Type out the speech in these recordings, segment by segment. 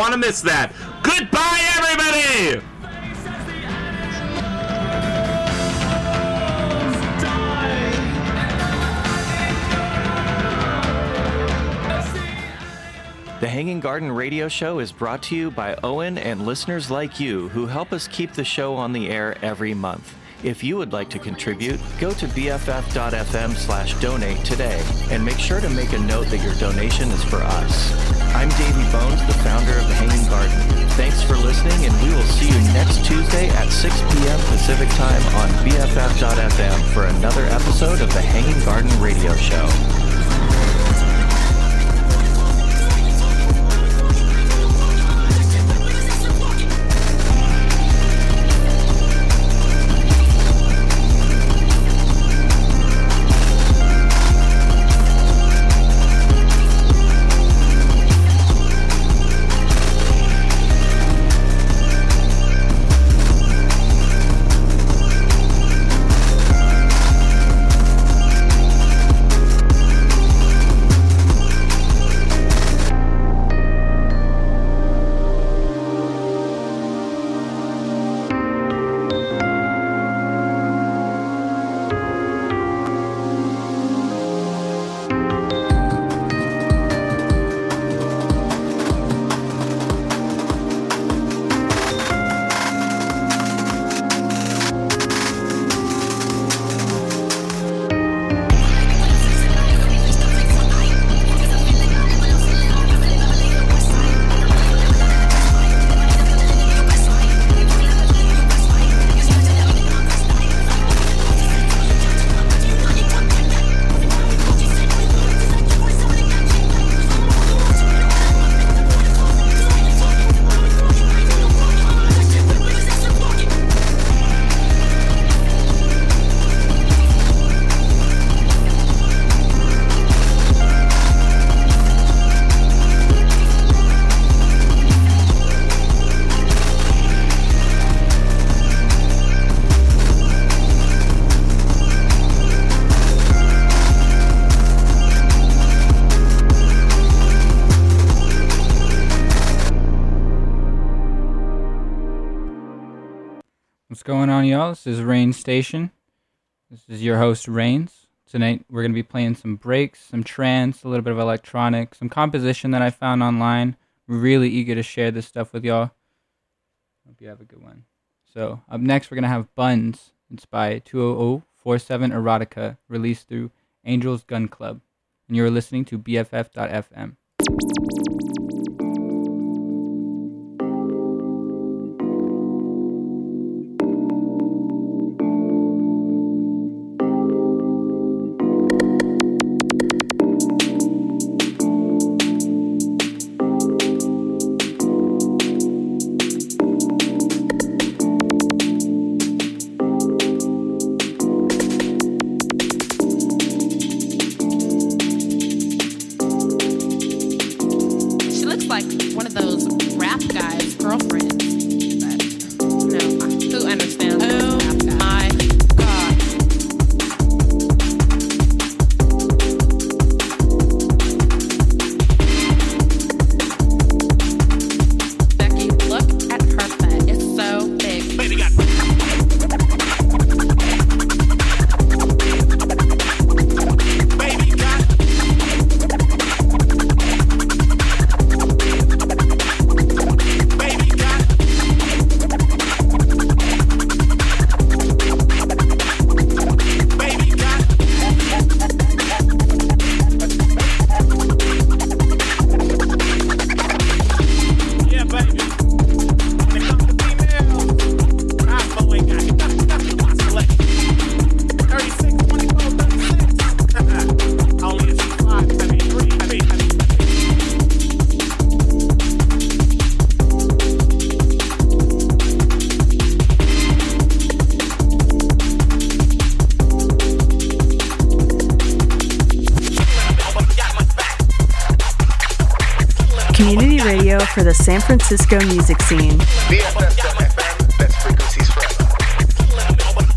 want to miss that. Goodbye, everybody! The Hanging Garden Radio Show is brought to you by Owen and listeners like you who help us keep the show on the air every month. If you would like to contribute, go to BFF.FM/donate today and make sure to make a note that your donation is for us. I'm Davey Bones, the founder of The Hanging Garden. Thanks for listening, and we will see you next Tuesday at 6 p.m. Pacific Time on BFF.FM for another episode of The Hanging Garden Radio Show. Y'all. This is Rain Station. This is your host, Reigns. Tonight we're going to be playing some breaks, some trance, a little bit of electronic, some composition that I found online. Really eager to share this stuff with y'all. Hope you have a good one. So up next we're going to have Buns. It's by 2047 Erotica, released through Angels Gun Club. And you're listening to BFF.FM. For the San Francisco music scene. BFF.FM, best frequencies forever. Oh my God.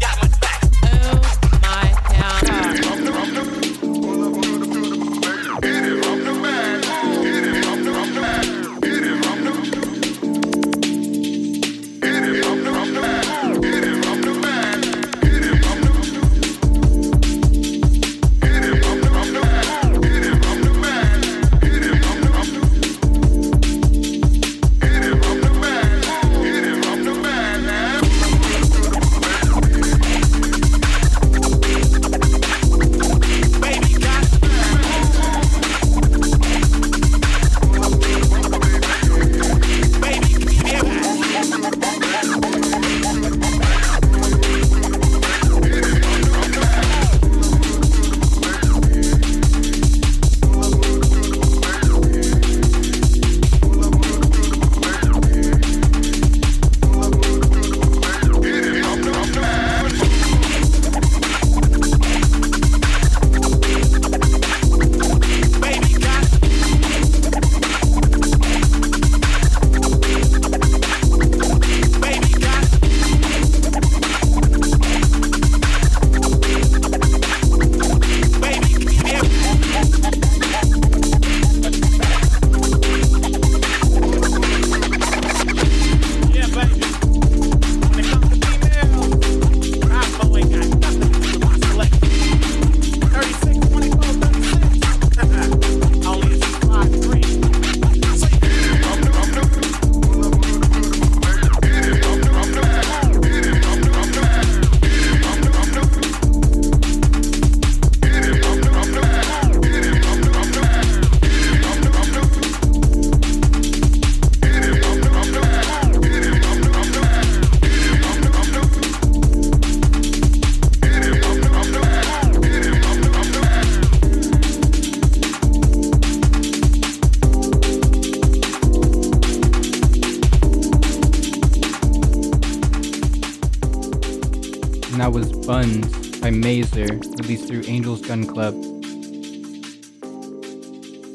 that was Buns by Mezer, released through Angels Gun Club.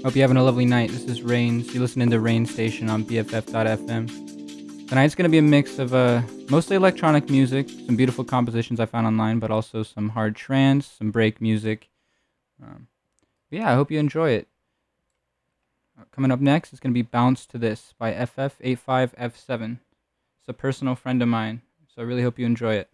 Hope you're having a lovely night. This is Reigns. You're listening to Rain Station on BFF.FM. Tonight's going to be a mix of mostly electronic music, some beautiful compositions I found online, but also some hard trance, some break music. I hope you enjoy it. Coming up next is going to be Bounce to This by FF85F7. It's a personal friend of mine, so I really hope you enjoy it.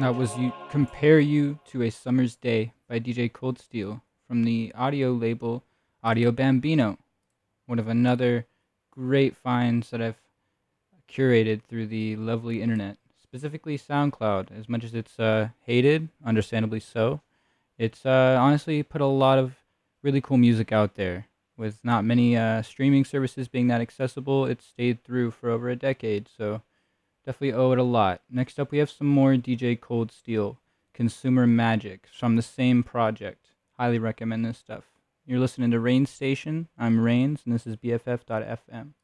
That was "You Compare You to a Summer's Day" by DJ Cold Steel from the audio label Audio Bambino, one of another great finds that I've curated through the lovely internet, specifically SoundCloud. As much as it's hated, understandably so, it's honestly put a lot of really cool music out there. With not many streaming services being that accessible, it stayed through for over a decade, so definitely owe it a lot. Next up, we have some more DJ Cold Steel, "Consumer Magic," from the same project. Highly recommend this stuff. You're listening to Rain Station. I'm Reigns, and this is BFF.FM.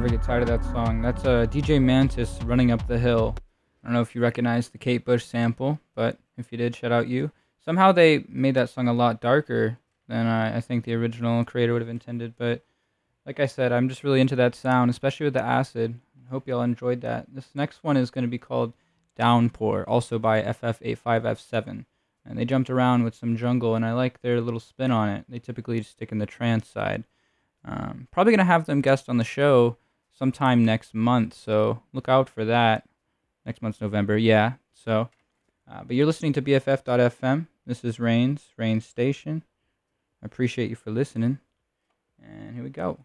never get tired of that song. That's DJ Mantis, Running Up the Hill. I don't know if you recognize the Kate Bush sample, but if you did, shout out you. Somehow they made that song a lot darker than I think the original creator would have intended, but like I said, I'm just really into that sound, especially with the acid. I hope y'all enjoyed that. This next one is going to be called Downpour, also by FF85F7. And they jumped around with some jungle, and I like their little spin on it. They typically just stick in the trance side. Probably going to have them guest on the show sometime next month, so look out for that. Next month's November, yeah. So, but you're listening to BFF.FM. This is Reigns, Rain Station. I appreciate you for listening. And here we go.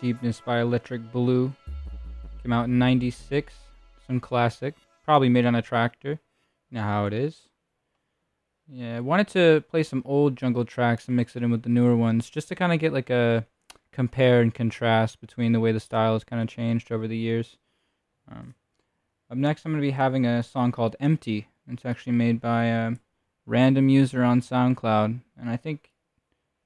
Deepness by Electric Blue. Came out in 96. Some classic. Probably made on a tractor. You know how it is. Yeah, I wanted to play some old jungle tracks and mix it in with the newer ones just to kind of get like a compare and contrast between the way the style has kind of changed over the years. Up next, I'm going to be having a song called Empty. It's actually made by a random user on SoundCloud. And I think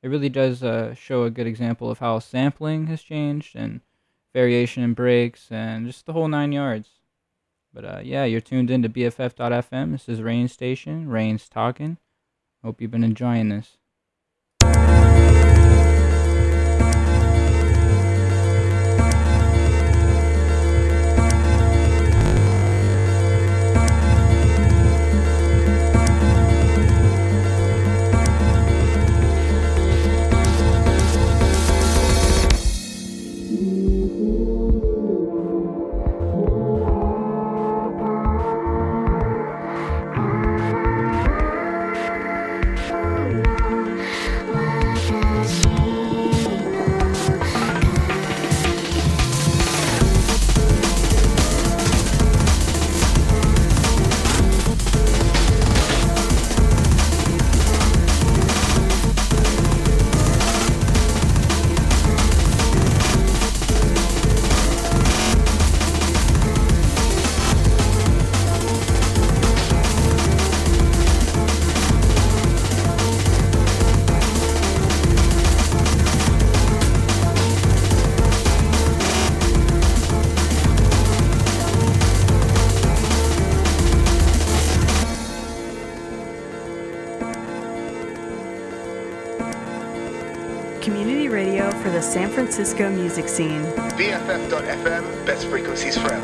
it really does show a good example of how sampling has changed and variation in breaks and just the whole 9 yards. But yeah, you're tuned in to BFF.FM. This is Rain Station, Reigns talking. Hope you've been enjoying this. San Francisco music scene. BFF.FM, best frequencies forever.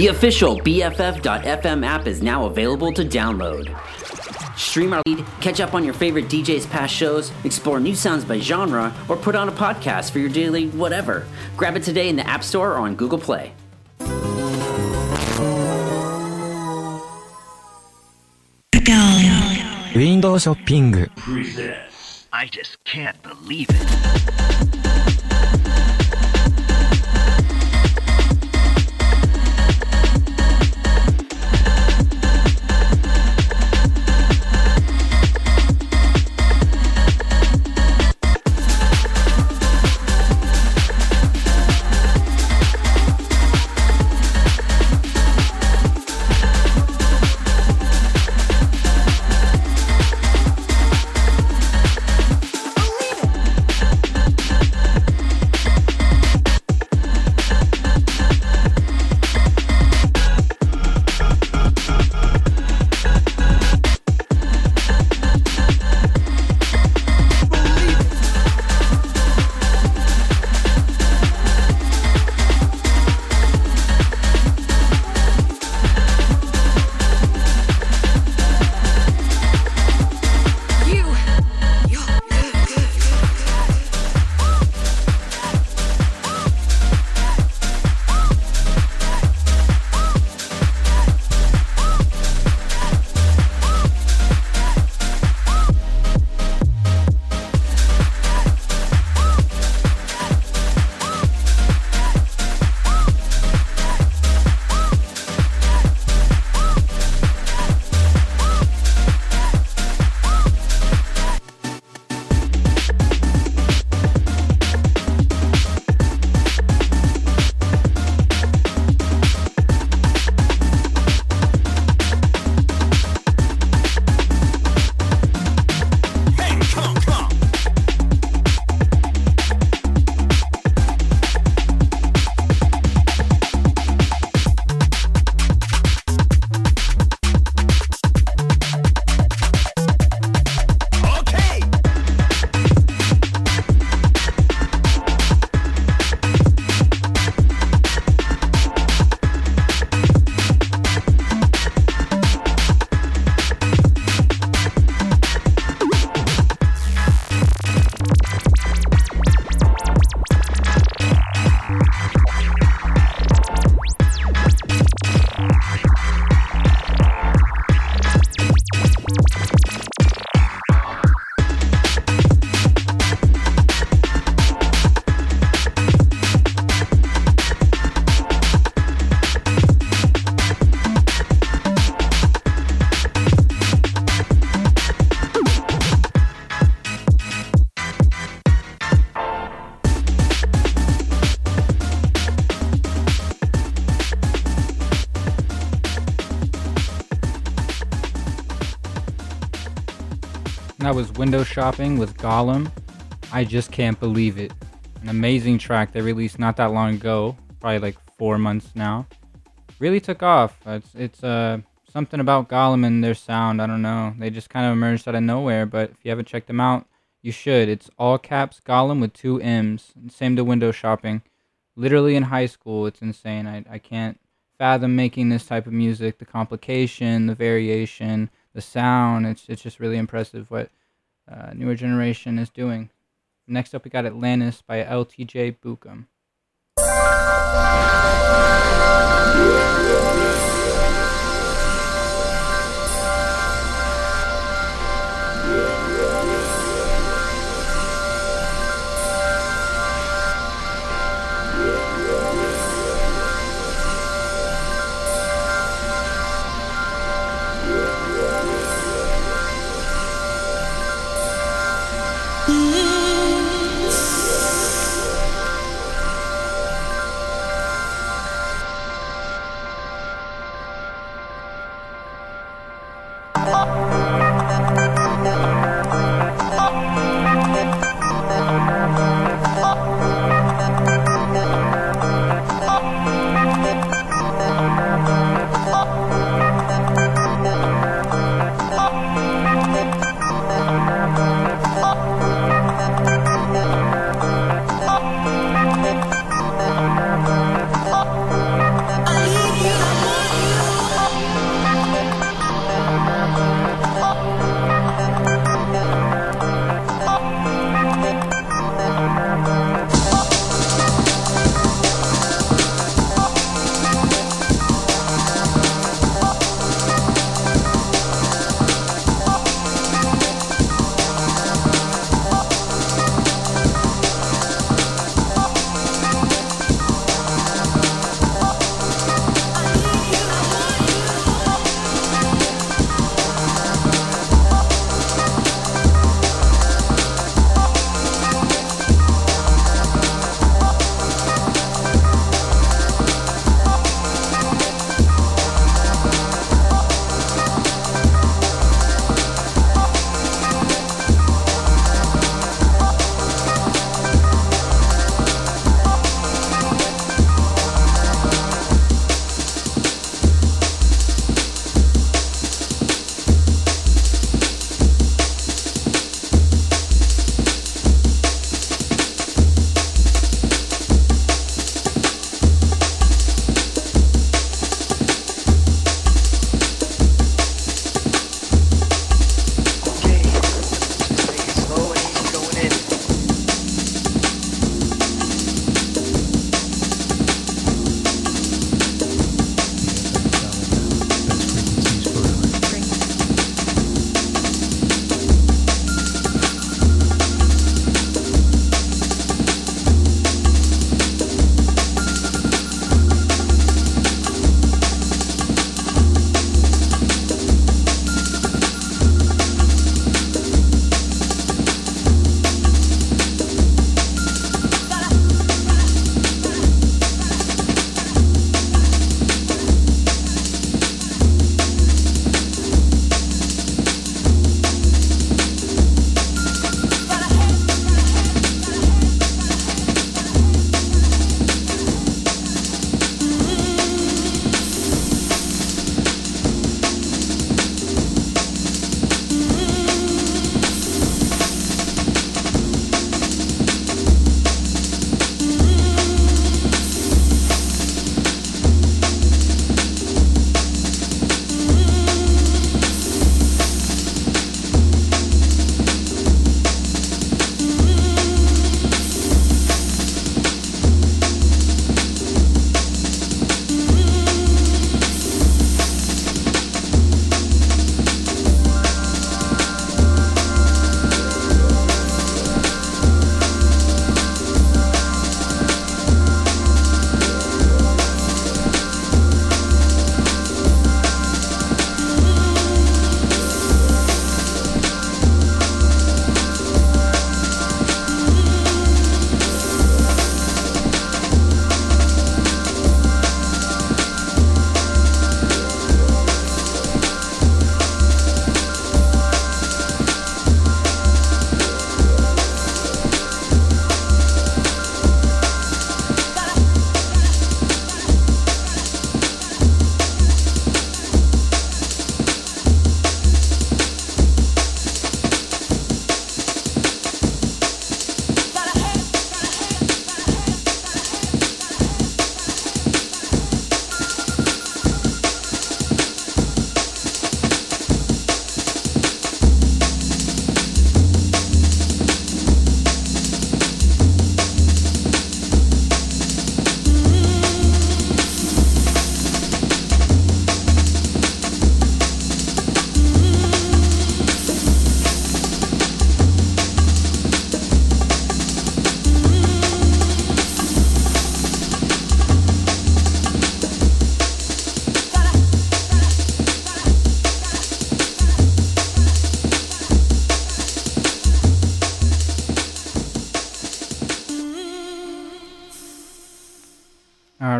The official BFF.FM app is now available to download. Stream our lead, catch up on your favorite DJ's past shows, explore new sounds by genre, or put on a podcast for your daily whatever. Grab it today in the App Store or on Google Play. Window Shopping. I just can't believe it. That was Window Shopping with Gollum. I just can't believe it. An amazing track they released not that long ago, probably like 4 months now. Really took off. It's something about Gollum and their sound. I don't know. They just kind of emerged out of nowhere. But if you haven't checked them out, you should. It's all caps Gollum with 2 M's. And same to Window Shopping. Literally in high school, it's insane. I can't fathom making this type of music. The complication, the variation. The sound, it's just really impressive what newer generation is doing. Next up, we got Atlantis by LTJ Bukem.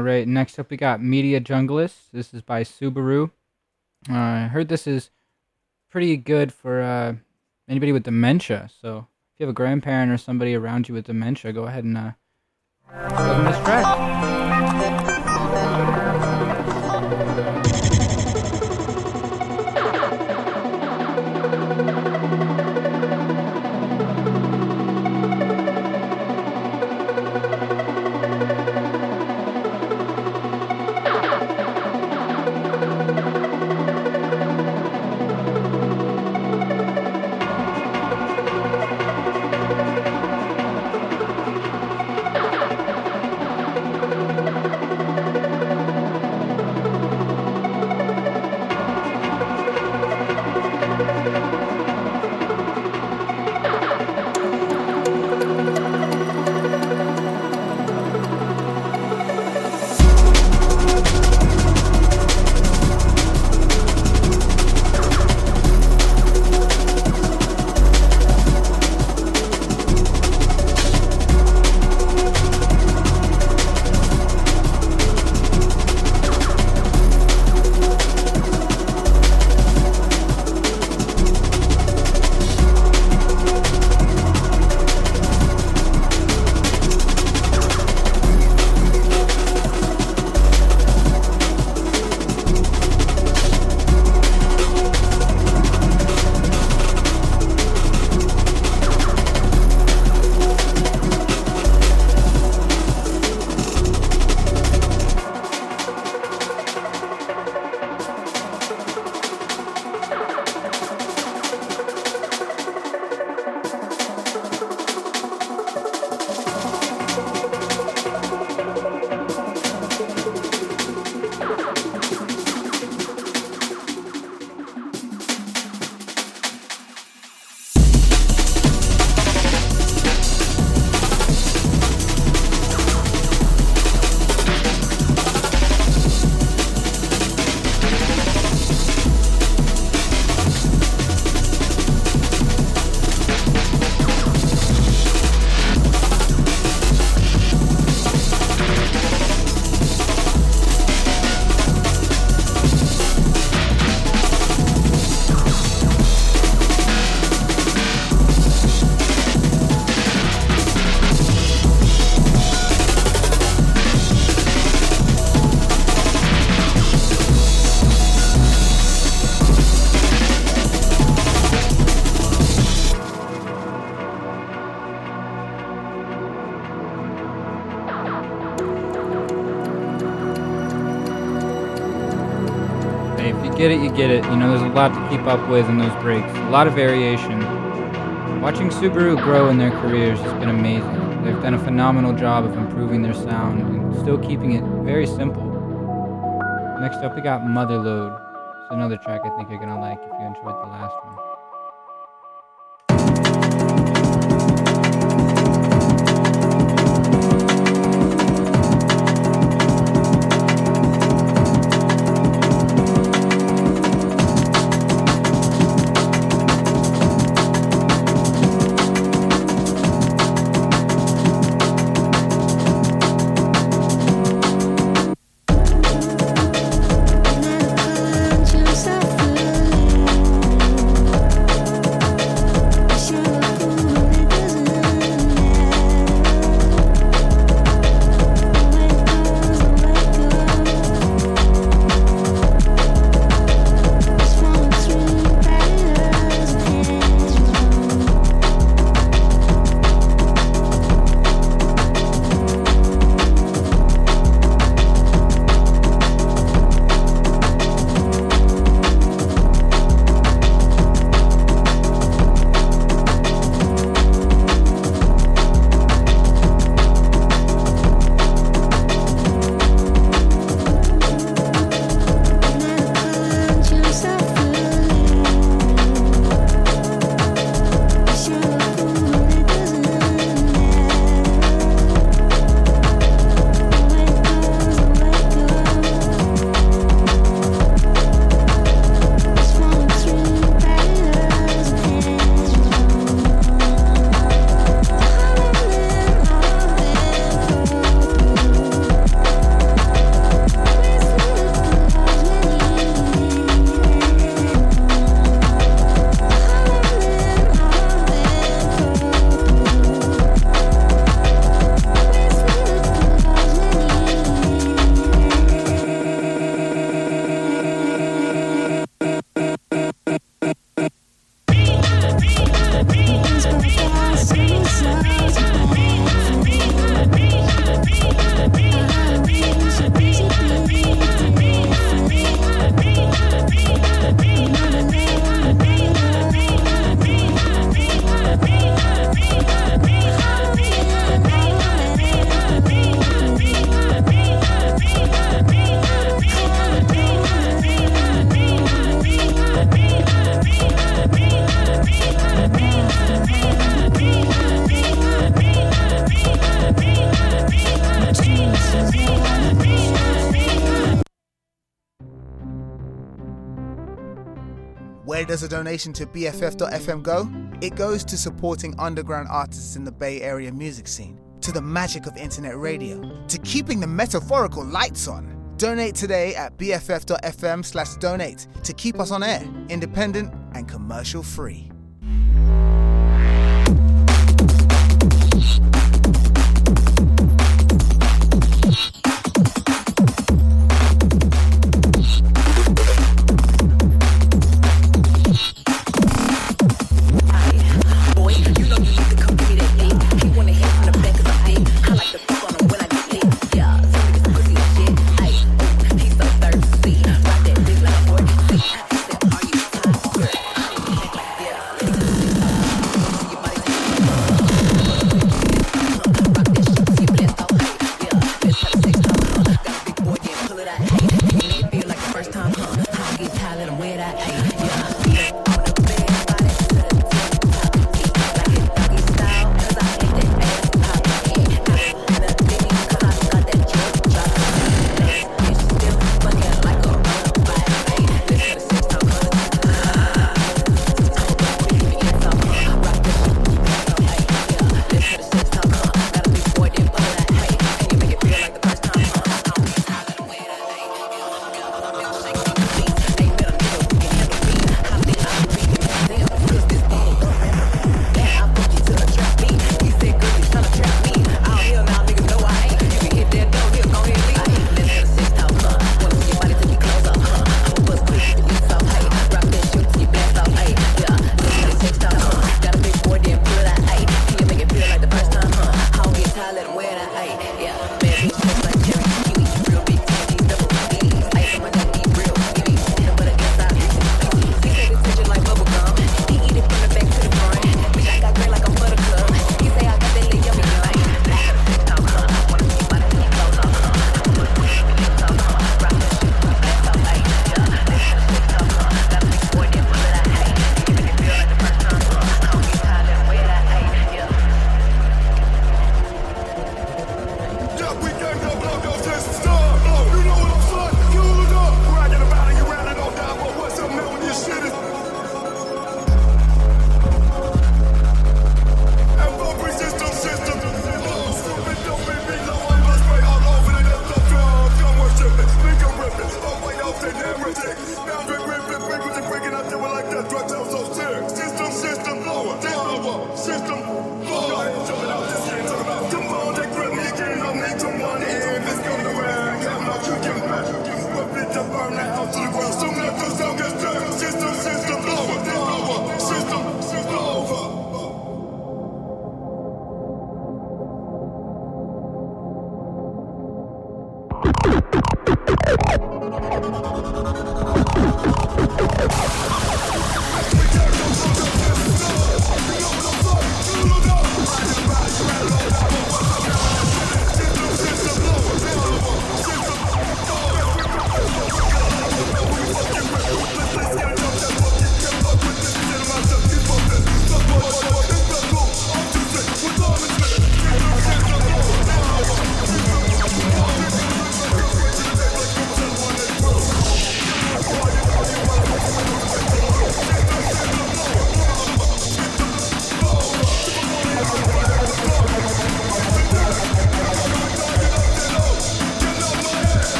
All right, next up we got Media Junglist. This is by Subaru. I heard this is pretty good for anybody with dementia. So if you have a grandparent or somebody around you with dementia, go ahead and give them this track. Get it. You know, there's a lot to keep up with in those breaks. A lot of variation. Watching Subaru grow in their careers has been amazing. They've done a phenomenal job of improving their sound and still keeping it very simple. Next up, we got Motherload. It's another track I think you're gonna like if you enjoyed the last one. there's a donation to BFF.FM Go, it goes to supporting underground artists in the Bay Area music scene, to the magic of internet radio, to keeping the metaphorical lights on. Donate today at BFF.FM/donate to keep us on air, independent and commercial free.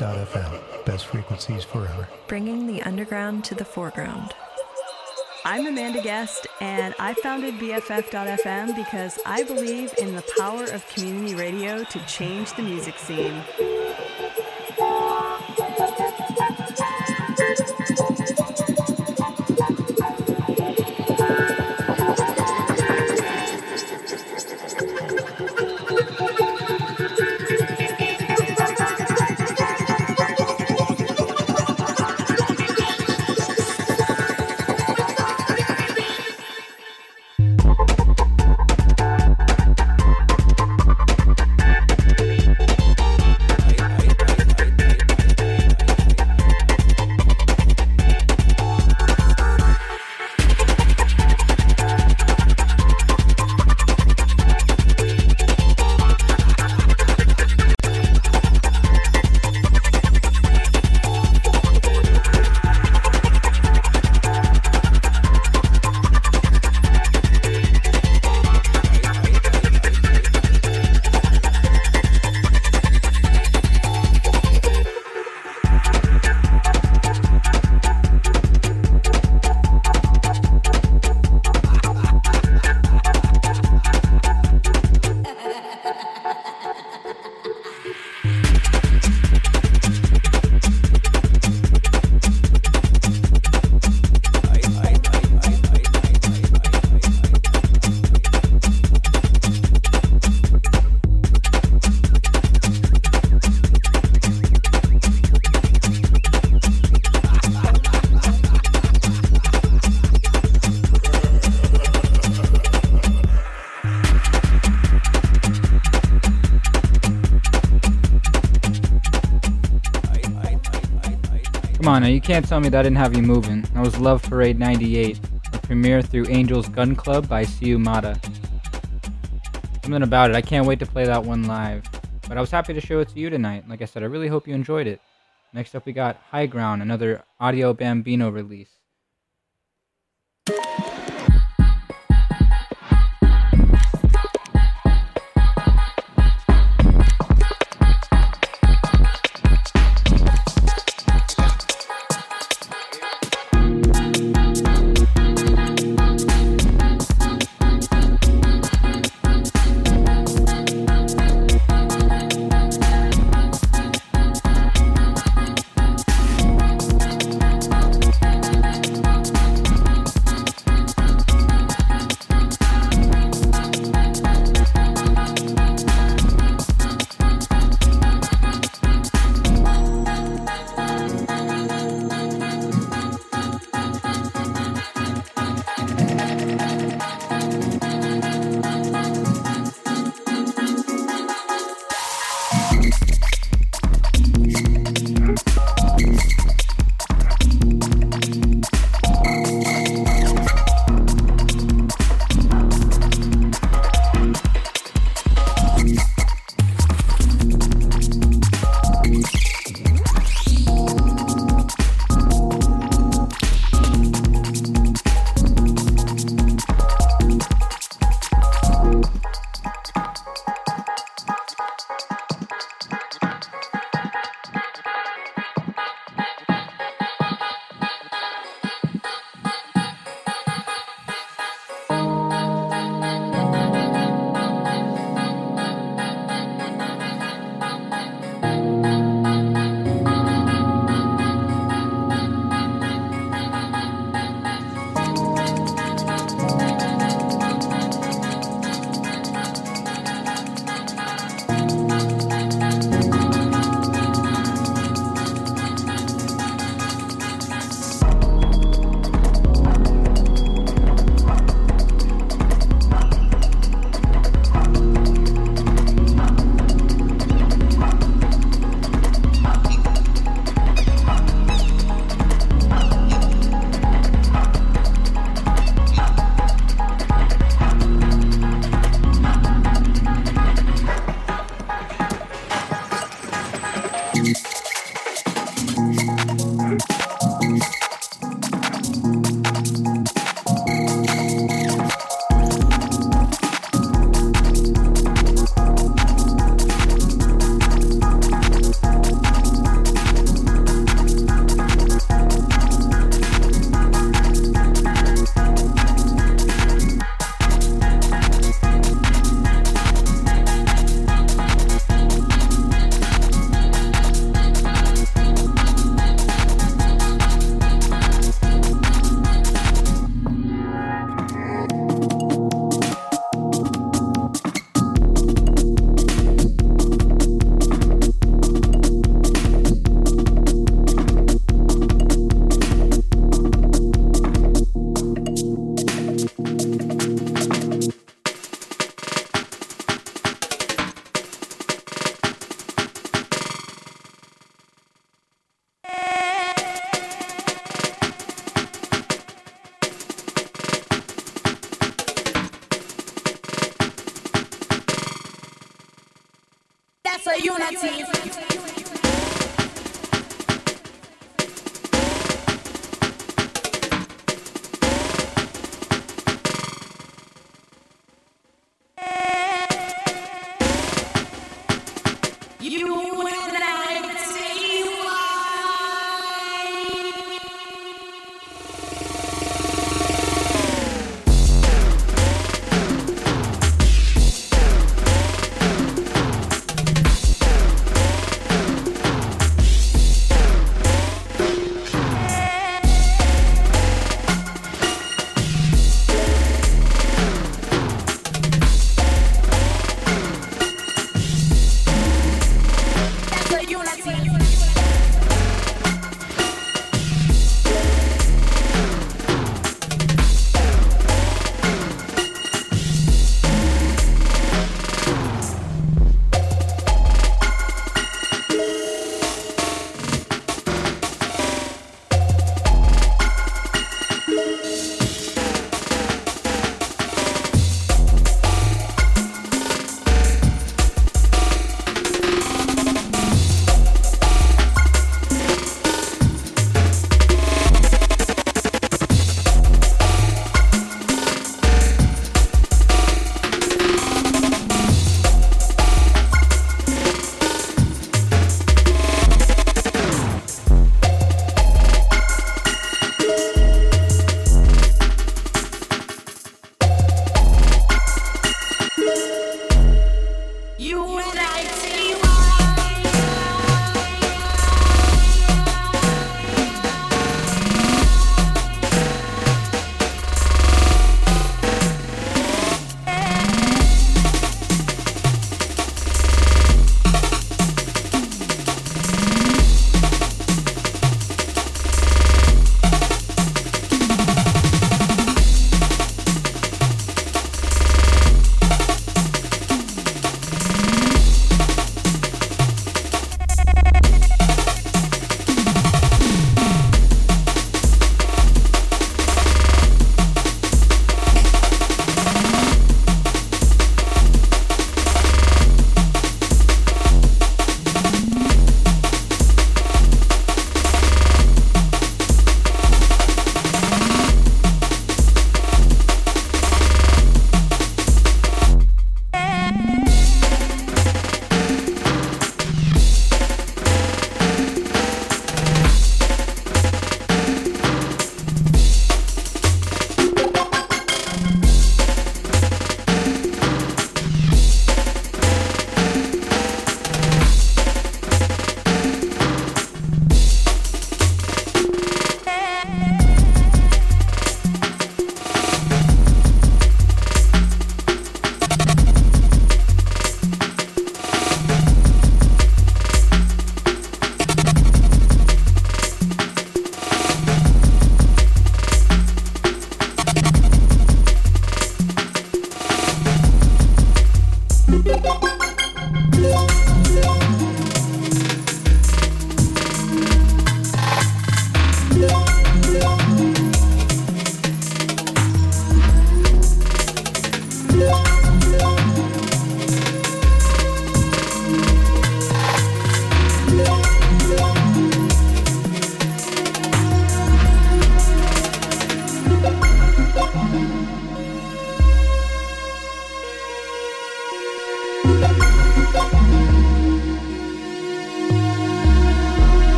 BFF.FM. Best frequencies forever. Bringing the underground to the foreground. I'm Amanda Guest, and I founded BFF.FM because I believe in the power of community radio to change the music scene. You can't tell me that I didn't have you moving. That was Love Parade 98, a premiere through Angels Gun Club by Siumata. Something about it, I can't wait to play that one live. But I was happy to show it to you tonight. Like I said, I really hope you enjoyed it. Next up we got High Ground, another Audio Bambino release.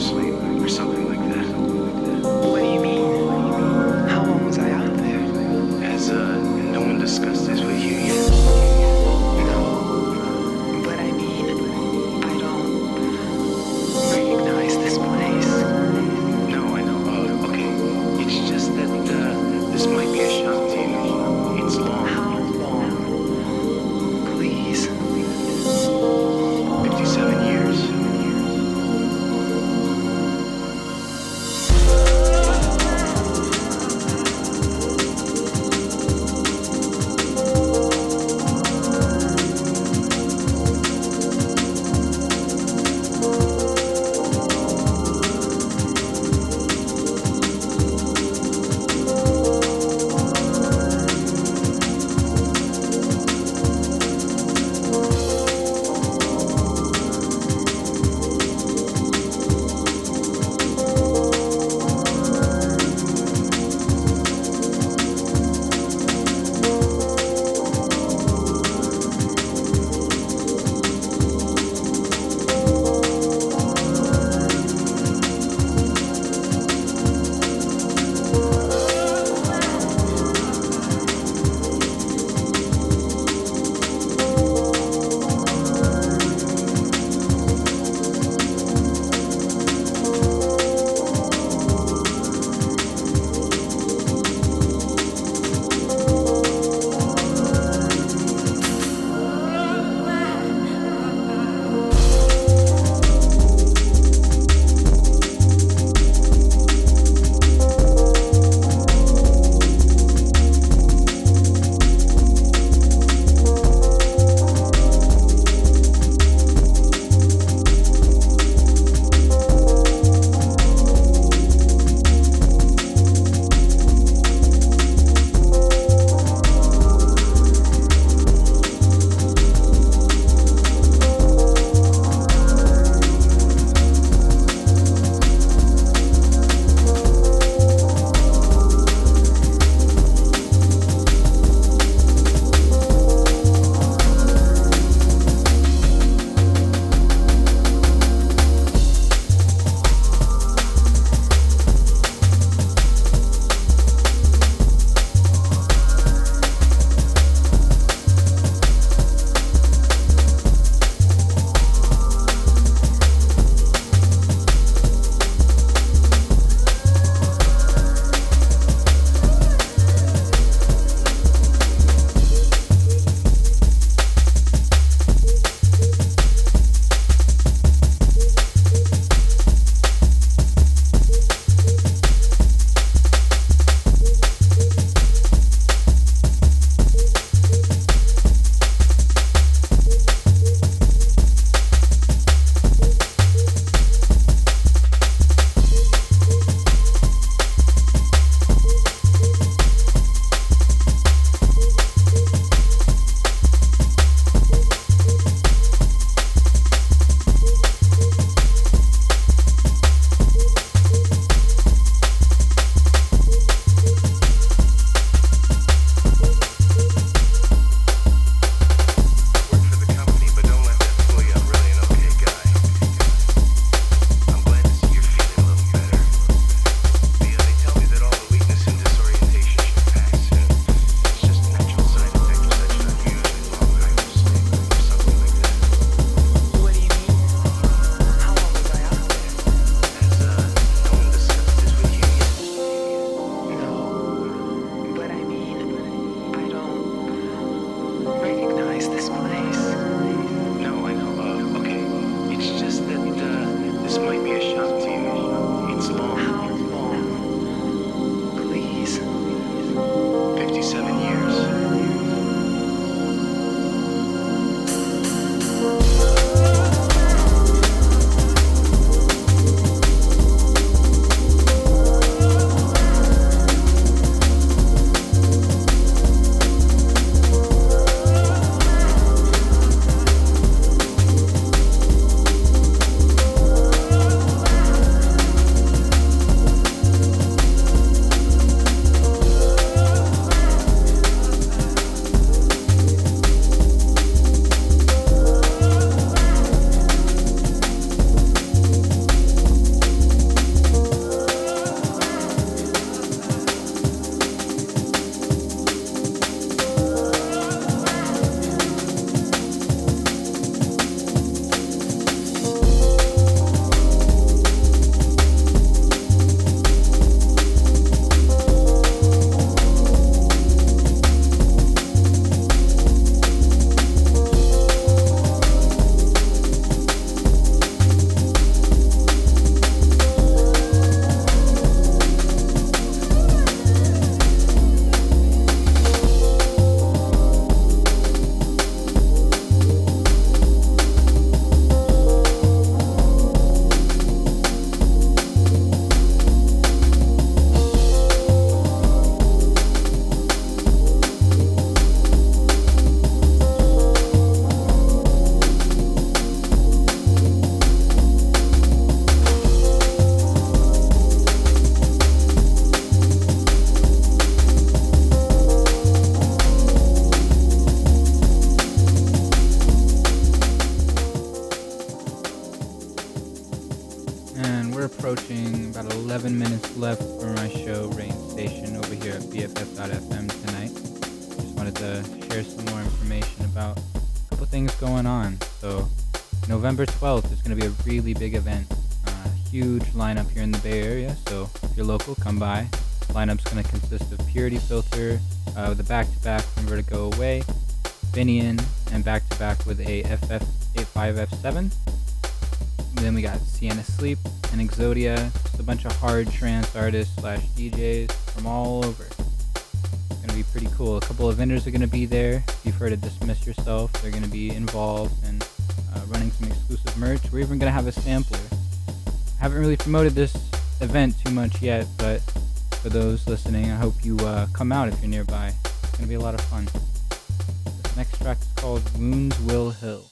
Sleep or something like that. What do you mean? here at BFF.FM tonight. Just wanted to share some more information about a couple things going on. So November 12th is going to be a really big event. Huge lineup here in the Bay Area, so if you're local, come by. Lineup's going to consist of Purity Filter with a back-to-back from Vertigo Away, Finian, and back-to-back with a FF85F7. Then we got Sienna Sleep and Exodia, just a bunch of hard trance artists / DJs from all over. It's going to be pretty cool. A couple of vendors are going to be there. If you've heard of Dismiss Yourself, they're going to be involved and running some exclusive merch. We're even going to have a sampler. I haven't really promoted this event too much yet, but for those listening, I hope you come out if you're nearby. It's going to be a lot of fun. This next track is called Wounds Will Heal.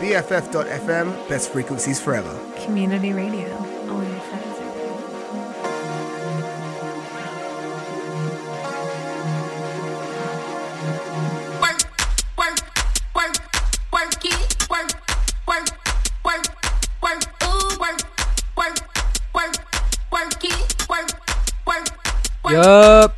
BFF.FM, best frequencies forever. Community radio. Yup. Work.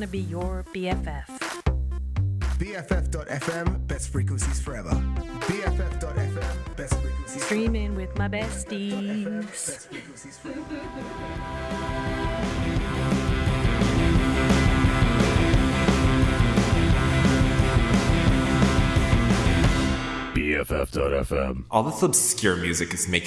To be your BFF. BFF.FM, best frequencies forever. BFF.FM, best frequencies. Streaming with my besties. BFF.FM, best frequencies forever. BFF.FM. All this obscure music is making